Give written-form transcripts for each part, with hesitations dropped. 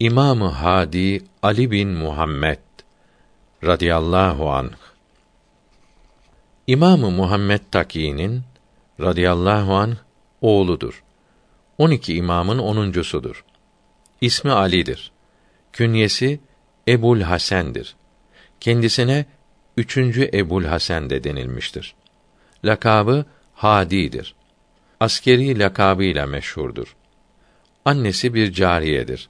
İmâm-ı Hâdî Ali bin Muhammed radıyallahu anh. İmâm-ı Muhammed Takî'nin radıyallahu anh oğludur. 12 imamın 10.'sudur. İsmi Ali'dir. Künyesi Ebu'l-Hasen'dir. Kendisine 3. Ebu'l-Hasen de denilmiştir. Lakabı Hâdî'dir. Askeri lakabıyla meşhurdur. Annesi bir cariyedir.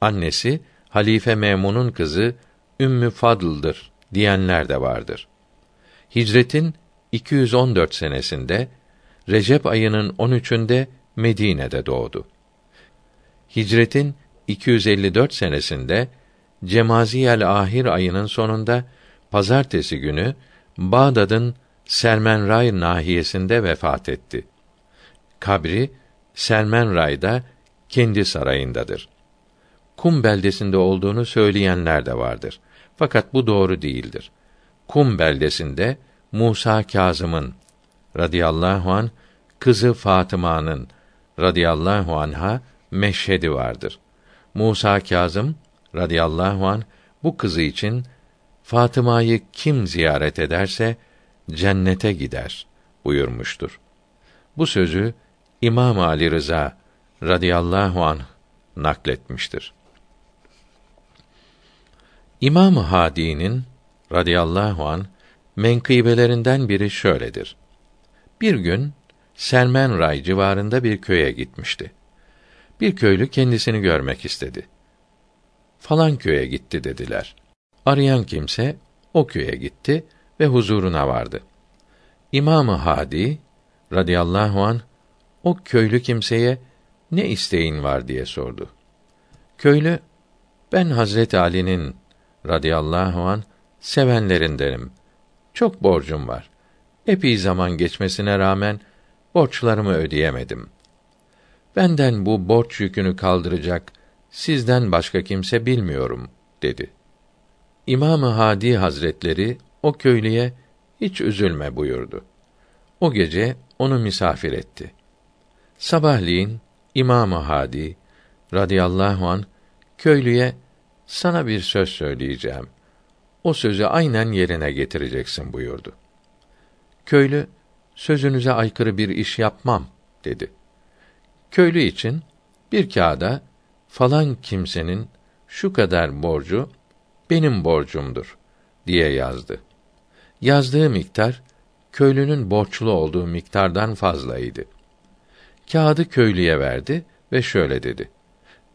Annesi Halife Me'mun'un kızı Ümmü Fadl'dır diyenler de vardır. Hicretin 214 senesinde Recep ayının 13'ünde Medine'de doğdu. Hicretin 254 senesinde Cemaziyel-Ahir ayının sonunda pazartesi günü Bağdat'ın Selmenray nahiyesinde vefat etti. Kabri Selmenray'da kendi sarayındadır. Kum beldesinde olduğunu söyleyenler de vardır. Fakat bu doğru değildir. Kum beldesinde Musa Kazım'ın radıyallahu anh kızı Fatıma'nın radıyallahu anha meşhedi vardır. Musa Kazım radıyallahu anh bu kızı için Fatıma'yı kim ziyaret ederse cennete gider buyurmuştur. Bu sözü İmam-ı Ali Rıza radıyallahu anh nakletmiştir. İmâm-ı Hâdî'nin radıyallahu anh menkıbelerinden biri şöyledir. Bir gün Selmenray civarında bir köye gitmişti. Bir köylü kendisini görmek istedi. Falan köye gitti dediler. Arayan kimse o köye gitti ve huzuruna vardı. İmâm-ı Hâdî radıyallahu anh o köylü kimseye ne isteğin var diye sordu. Köylü, ben Hazret-i Ali'nin radıyallahu anh sevenlerindenim. Çok borcum var. Epey zaman geçmesine rağmen borçlarımı ödeyemedim. Benden bu borç yükünü kaldıracak sizden başka kimse bilmiyorum dedi. İmâm-ı Hâdî Hazretleri o köylüye hiç üzülme buyurdu. O gece onu misafir etti. Sabahleyin İmâm-ı Hâdî radıyallahu anh köylüye sana bir söz söyleyeceğim. O sözü aynen yerine getireceksin buyurdu. Köylü, sözünüze aykırı bir iş yapmam dedi. Köylü için bir kağıda falan kimsenin şu kadar borcu benim borcumdur diye yazdı. Yazdığı miktar köylünün borçlu olduğu miktardan fazlaydı. Kağıdı köylüye verdi ve şöyle dedi.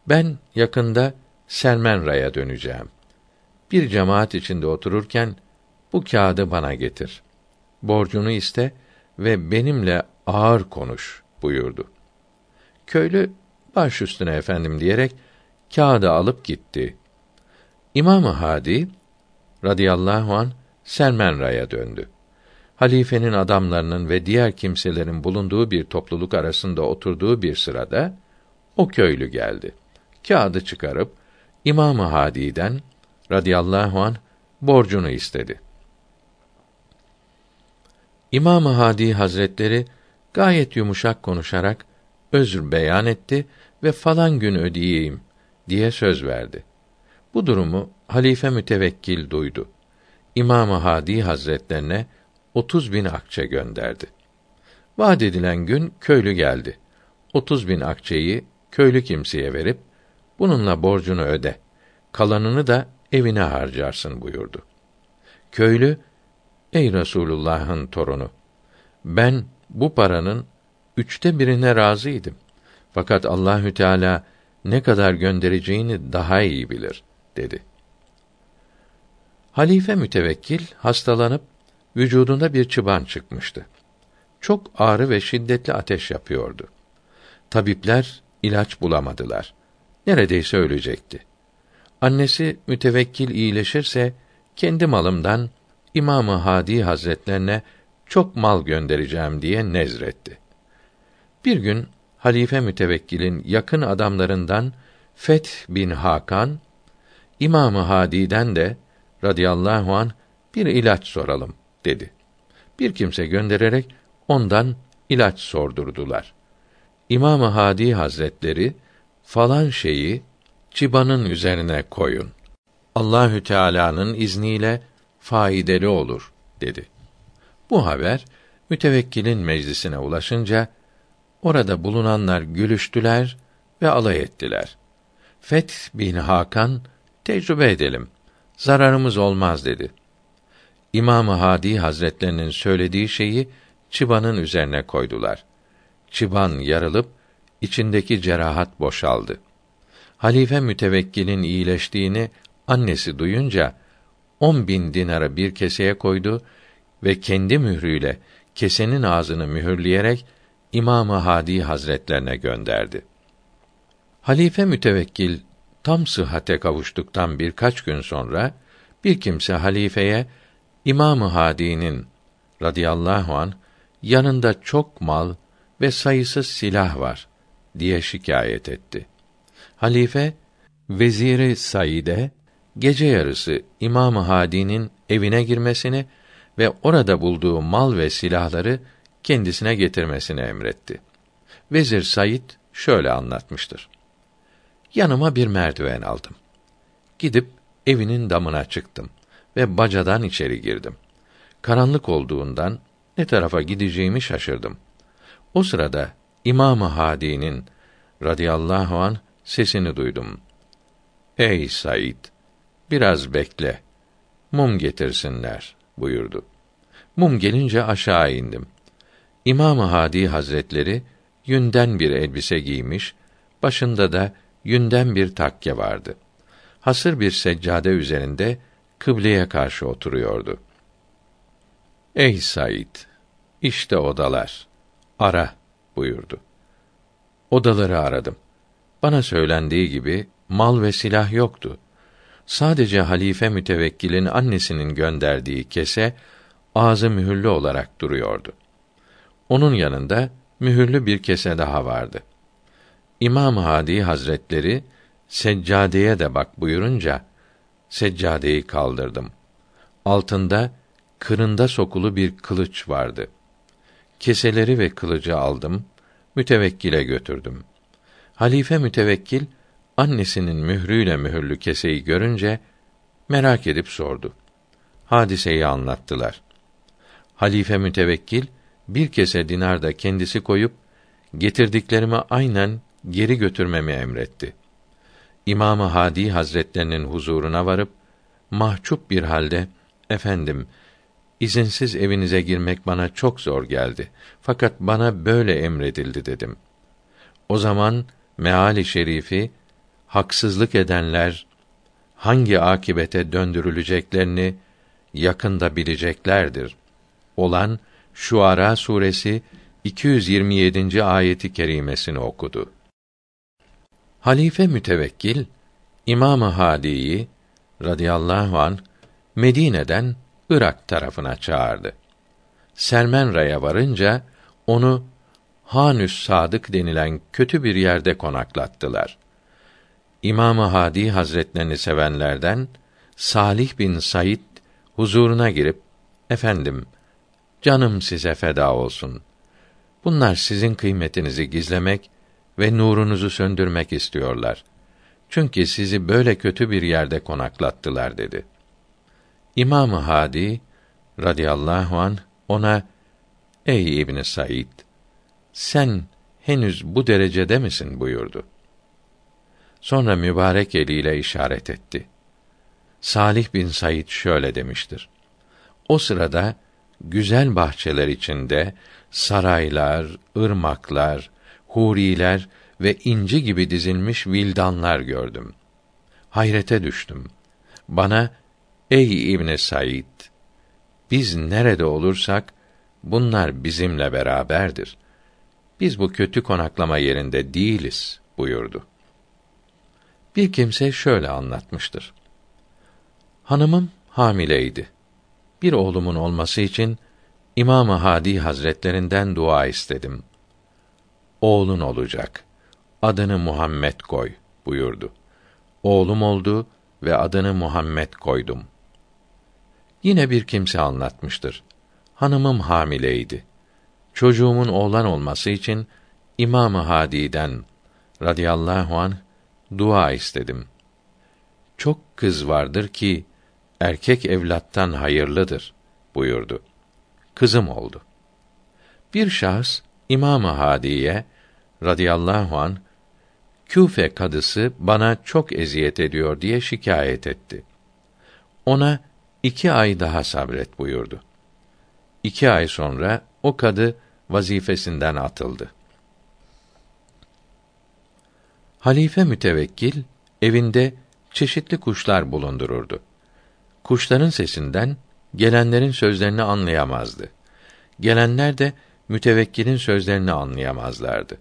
Ben yakında Selmenray'a döneceğim. Bir cemaat içinde otururken bu kağıdı bana getir. Borcunu iste ve benimle ağır konuş buyurdu. Köylü baş üstüne efendim diyerek kağıdı alıp gitti. İmâm-ı Hâdî radıyallahu anh Selmenray'a döndü. Halifenin adamlarının ve diğer kimselerin bulunduğu bir topluluk arasında oturduğu bir sırada o köylü geldi. Kağıdı çıkarıp İmâm-ı Hâdî'den radıyallahu anh borcunu istedi. İmâm-ı Hâdî Hazretleri gayet yumuşak konuşarak özür beyan etti ve falan gün ödeyeyim diye söz verdi. Bu durumu halife mütevekkil duydu. İmâm-ı Hâdî Hazretlerine 30.000 akçe gönderdi. Vaad edilen gün köylü geldi. 30.000 akçeyi köylü kimseye verip bununla borcunu öde. Kalanını da evine harcarsın buyurdu. Köylü, ey Resulullah'ın torunu, ben bu paranın 1/3'üne razıydım. Fakat Allahü Teala ne kadar göndereceğini daha iyi bilir dedi. Halife mütevekkil hastalanıp vücudunda bir çıban çıkmıştı. Çok ağrı ve şiddetli ateş yapıyordu. Tabipler ilaç bulamadılar. Neredeyse ölecekti. Annesi mütevekkil iyileşirse kendi malımdan İmâm-ı Hâdî Hazretlerine çok mal göndereceğim diye nezretti. Bir gün halife mütevekkilin yakın adamlarından Feth bin Hakan İmâm-ı Hâdî'den de radıyallahu anh bir ilaç soralım dedi. Bir kimse göndererek ondan ilaç sordurdular. İmâm-ı Hâdî Hazretleri falan şeyi çıbanın üzerine koyun. Allahü Teala'nın izniyle faydalı olur dedi. Bu haber mütevekkilin meclisine ulaşınca orada bulunanlar gülüştüler ve alay ettiler. Feth bin Hakan, tecrübe edelim, zararımız olmaz dedi. İmâm-ı Hâdî Hazretlerinin söylediği şeyi çıbanın üzerine koydular. Çıban yarılıp içindeki cerahat boşaldı. Halife mütevekkilin iyileştiğini annesi duyunca 10.000 dinarı bir keseye koydu ve kendi mührüyle kesenin ağzını mühürleyerek İmâm-ı Hâdî Hazretlerine gönderdi. Halife mütevekkil tam sıhhate kavuştuktan birkaç gün sonra bir kimse halifeye İmâm-ı Hâdî'nin radıyallahu anh yanında çok mal ve sayısız silah var diye şikayet etti. Halife veziri Said'e gece yarısı İmâm-ı Hâdî'nin evine girmesini ve orada bulduğu mal ve silahları kendisine getirmesini emretti. Vezir Said şöyle anlatmıştır: yanıma bir merdiven aldım. Gidip evinin damına çıktım ve bacadan içeri girdim. Karanlık olduğundan ne tarafa gideceğimi şaşırdım. O sırada İmâm-ı Hâdî'nin radıyallahu anh sesini duydum. Ey Said, biraz bekle, mum getirsinler buyurdu. Mum gelince aşağı indim. İmâm-ı Hâdî Hazretleri yünden bir elbise giymiş, başında da yünden bir takke vardı. Hasır bir seccade üzerinde kıbleye karşı oturuyordu. Ey Said, işte odalar, ara buyurdu. Odaları aradım. Bana söylendiği gibi mal ve silah yoktu. Sadece halife mütevekkilin annesinin gönderdiği kese ağzı mühürlü olarak duruyordu. Onun yanında mühürlü bir kese daha vardı. İmâm-ı Hâdî Hazretleri seccadeye de bak buyurunca seccadeyi kaldırdım. Altında kırında sokulu bir kılıç vardı. Keseleri ve kılıcı aldım, mütevekkile götürdüm. Halife mütevekkil annesinin mührüyle mühürlü keseyi görünce merak edip sordu. Hadiseyi anlattılar. Halife mütevekkil bir kese dinar da kendisi koyup getirdiklerimi aynen geri götürmemi emretti. İmâm-ı Hâdî Hazretlerinin huzuruna varıp mahcup bir halde, efendim, izinsiz evinize girmek bana çok zor geldi. Fakat bana böyle emredildi dedim. O zaman meali şerifi, haksızlık edenler hangi akibete döndürüleceklerini yakında bileceklerdir olan Şuara suresi 227. ayeti kerimesini okudu. Halife mütevekkil İmâm-ı Hâdî'yi radıyallahu anh Medine'den Irak tarafına çağırdı. Selmenray'a varınca onu Hanüs Sadık denilen kötü bir yerde konaklattılar. İmâm-ı Hâdî Hazretlerini sevenlerden Salih bin Said huzuruna girip, efendim, canım size feda olsun. Bunlar sizin kıymetinizi gizlemek ve nurunuzu söndürmek istiyorlar. Çünkü sizi böyle kötü bir yerde konaklattılar dedi. İmâm-ı Hâdî radıyallahu anh ona, ey İbni Said, sen henüz bu derecede misin buyurdu. Sonra mübarek eliyle işaret etti. Salih bin Said şöyle demiştir: o sırada güzel bahçeler içinde saraylar, ırmaklar, huriler ve inci gibi dizilmiş vildanlar gördüm. Hayrete düştüm. Bana, ey İbni Said, biz nerede olursak bunlar bizimle beraberdir. Biz bu kötü konaklama yerinde değiliz buyurdu. Bir kimse şöyle anlatmıştır: hanımım hamileydi. Bir oğlumun olması için İmâm-ı Hâdî Hazretlerinden dua istedim. Oğlun olacak. Adını Muhammed koy buyurdu. Oğlum oldu ve adını Muhammed koydum. Yine bir kimse anlatmıştır: hanımım hamileydi. Çocuğumun oğlan olması için İmâm-ı Hâdî'den radıyallahu anh dua istedim. Çok kız vardır ki erkek evlattan hayırlıdır buyurdu. Kızım oldu. Bir şahıs İmâm-ı Hâdî'ye radıyallahu an Küfe kadısı bana çok eziyet ediyor diye şikayet etti. Ona 2 ay daha sabret buyurdu. 2 ay sonra o kadı vazifesinden atıldı. Halife mütevekkil evinde çeşitli kuşlar bulundururdu. Kuşların sesinden gelenlerin sözlerini anlayamazdı. Gelenler de mütevekkilin sözlerini anlayamazlardı.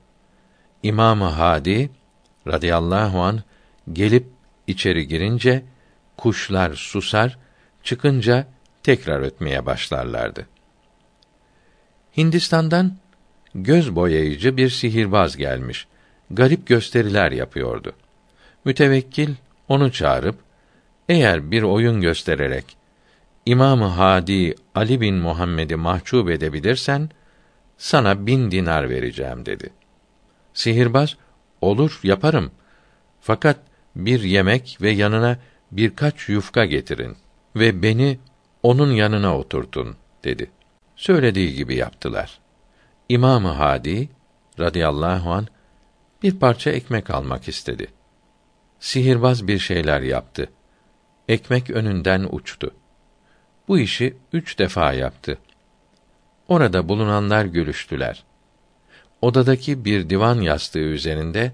İmâm-ı Hâdî radıyallahu anh gelip içeri girince kuşlar susar, çıkınca tekrar ötmeye başlarlardı. Hindistan'dan göz boyayıcı bir sihirbaz gelmiş, garip gösteriler yapıyordu. Mütevekkil onu çağırıp, eğer bir oyun göstererek İmâm-ı Hâdî Ali bin Muhammed'i mahcup edebilirsen, sana 1000 dinar vereceğim dedi. Sihirbaz, olur yaparım, fakat bir yemek ve yanına birkaç yufka getirin ve beni onun yanına oturtun dedi. Söylediği gibi yaptılar. İmâm-ı Hâdî radıyallahu anh bir parça ekmek almak istedi. Sihirbaz bir şeyler yaptı. Ekmek önünden uçtu. Bu işi 3 defa yaptı. Orada bulunanlar gülüştüler. Odadaki bir divan yastığı üzerinde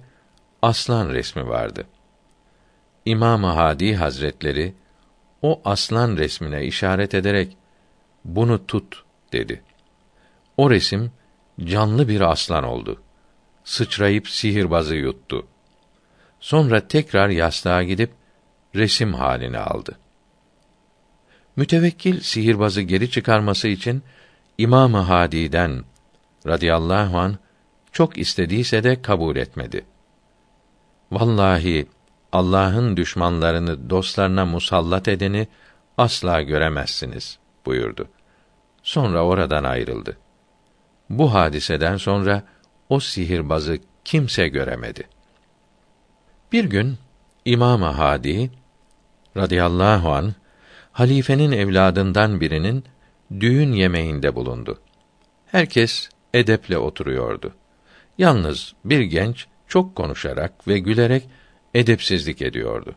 aslan resmi vardı. İmâm-ı Hâdî Hazretleri o aslan resmine işaret ederek bunu tut dedi. O resim canlı bir aslan oldu. Sıçrayıp sihirbazı yuttu. Sonra tekrar yastığa gidip resim halini aldı. Mütevekkil sihirbazı geri çıkarması için İmâm-ı Hâdî'den radıyallahu anh çok istediyse de kabul etmedi. Vallahi Allah'ın düşmanlarını dostlarına musallat edeni asla göremezsiniz buyurdu. Sonra oradan ayrıldı. Bu hadiseden sonra o sihirbazı kimse göremedi. Bir gün İmâm-ı Hâdî radıyallahu anh halifenin evladından birinin düğün yemeğinde bulundu. Herkes edeple oturuyordu. Yalnız bir genç çok konuşarak ve gülerek edepsizlik ediyordu.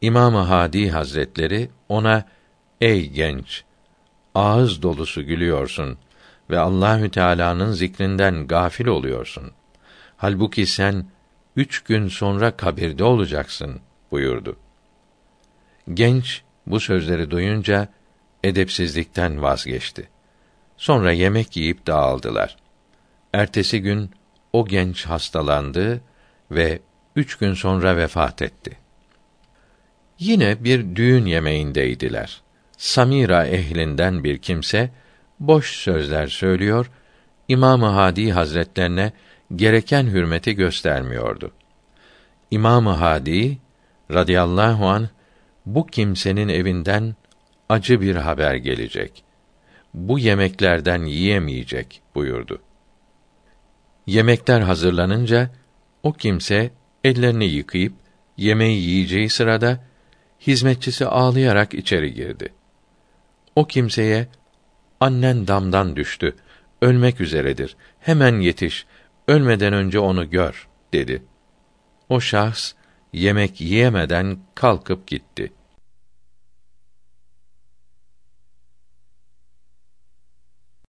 İmâm-ı Hâdî Hazretleri ona, ey genç, ağız dolusu gülüyorsun ve Allahü Teala'nın zikrinden gafil oluyorsun. Halbuki sen 3 gün sonra kabirde olacaksın buyurdu. Genç bu sözleri duyunca edepsizlikten vazgeçti. Sonra yemek yiyip dağıldılar. Ertesi gün o genç hastalandı ve 3 gün sonra vefat etti. Yine bir düğün yemeğindeydiler. Samira ehlinden bir kimse boş sözler söylüyor, İmâm-ı Hâdî Hazretlerine gereken hürmeti göstermiyordu. İmâm-ı Hâdî radıyallahu anh bu kimsenin evinden acı bir haber gelecek. Bu yemeklerden yiyemeyecek buyurdu. Yemekler hazırlanınca o kimse ellerini yıkayıp yemeği yiyeceği sırada hizmetçisi ağlayarak içeri girdi. O kimseye, annen damdan düştü, ölmek üzeredir, hemen yetiş, ölmeden önce onu gör dedi. O şahs yemek yiyemeden kalkıp gitti.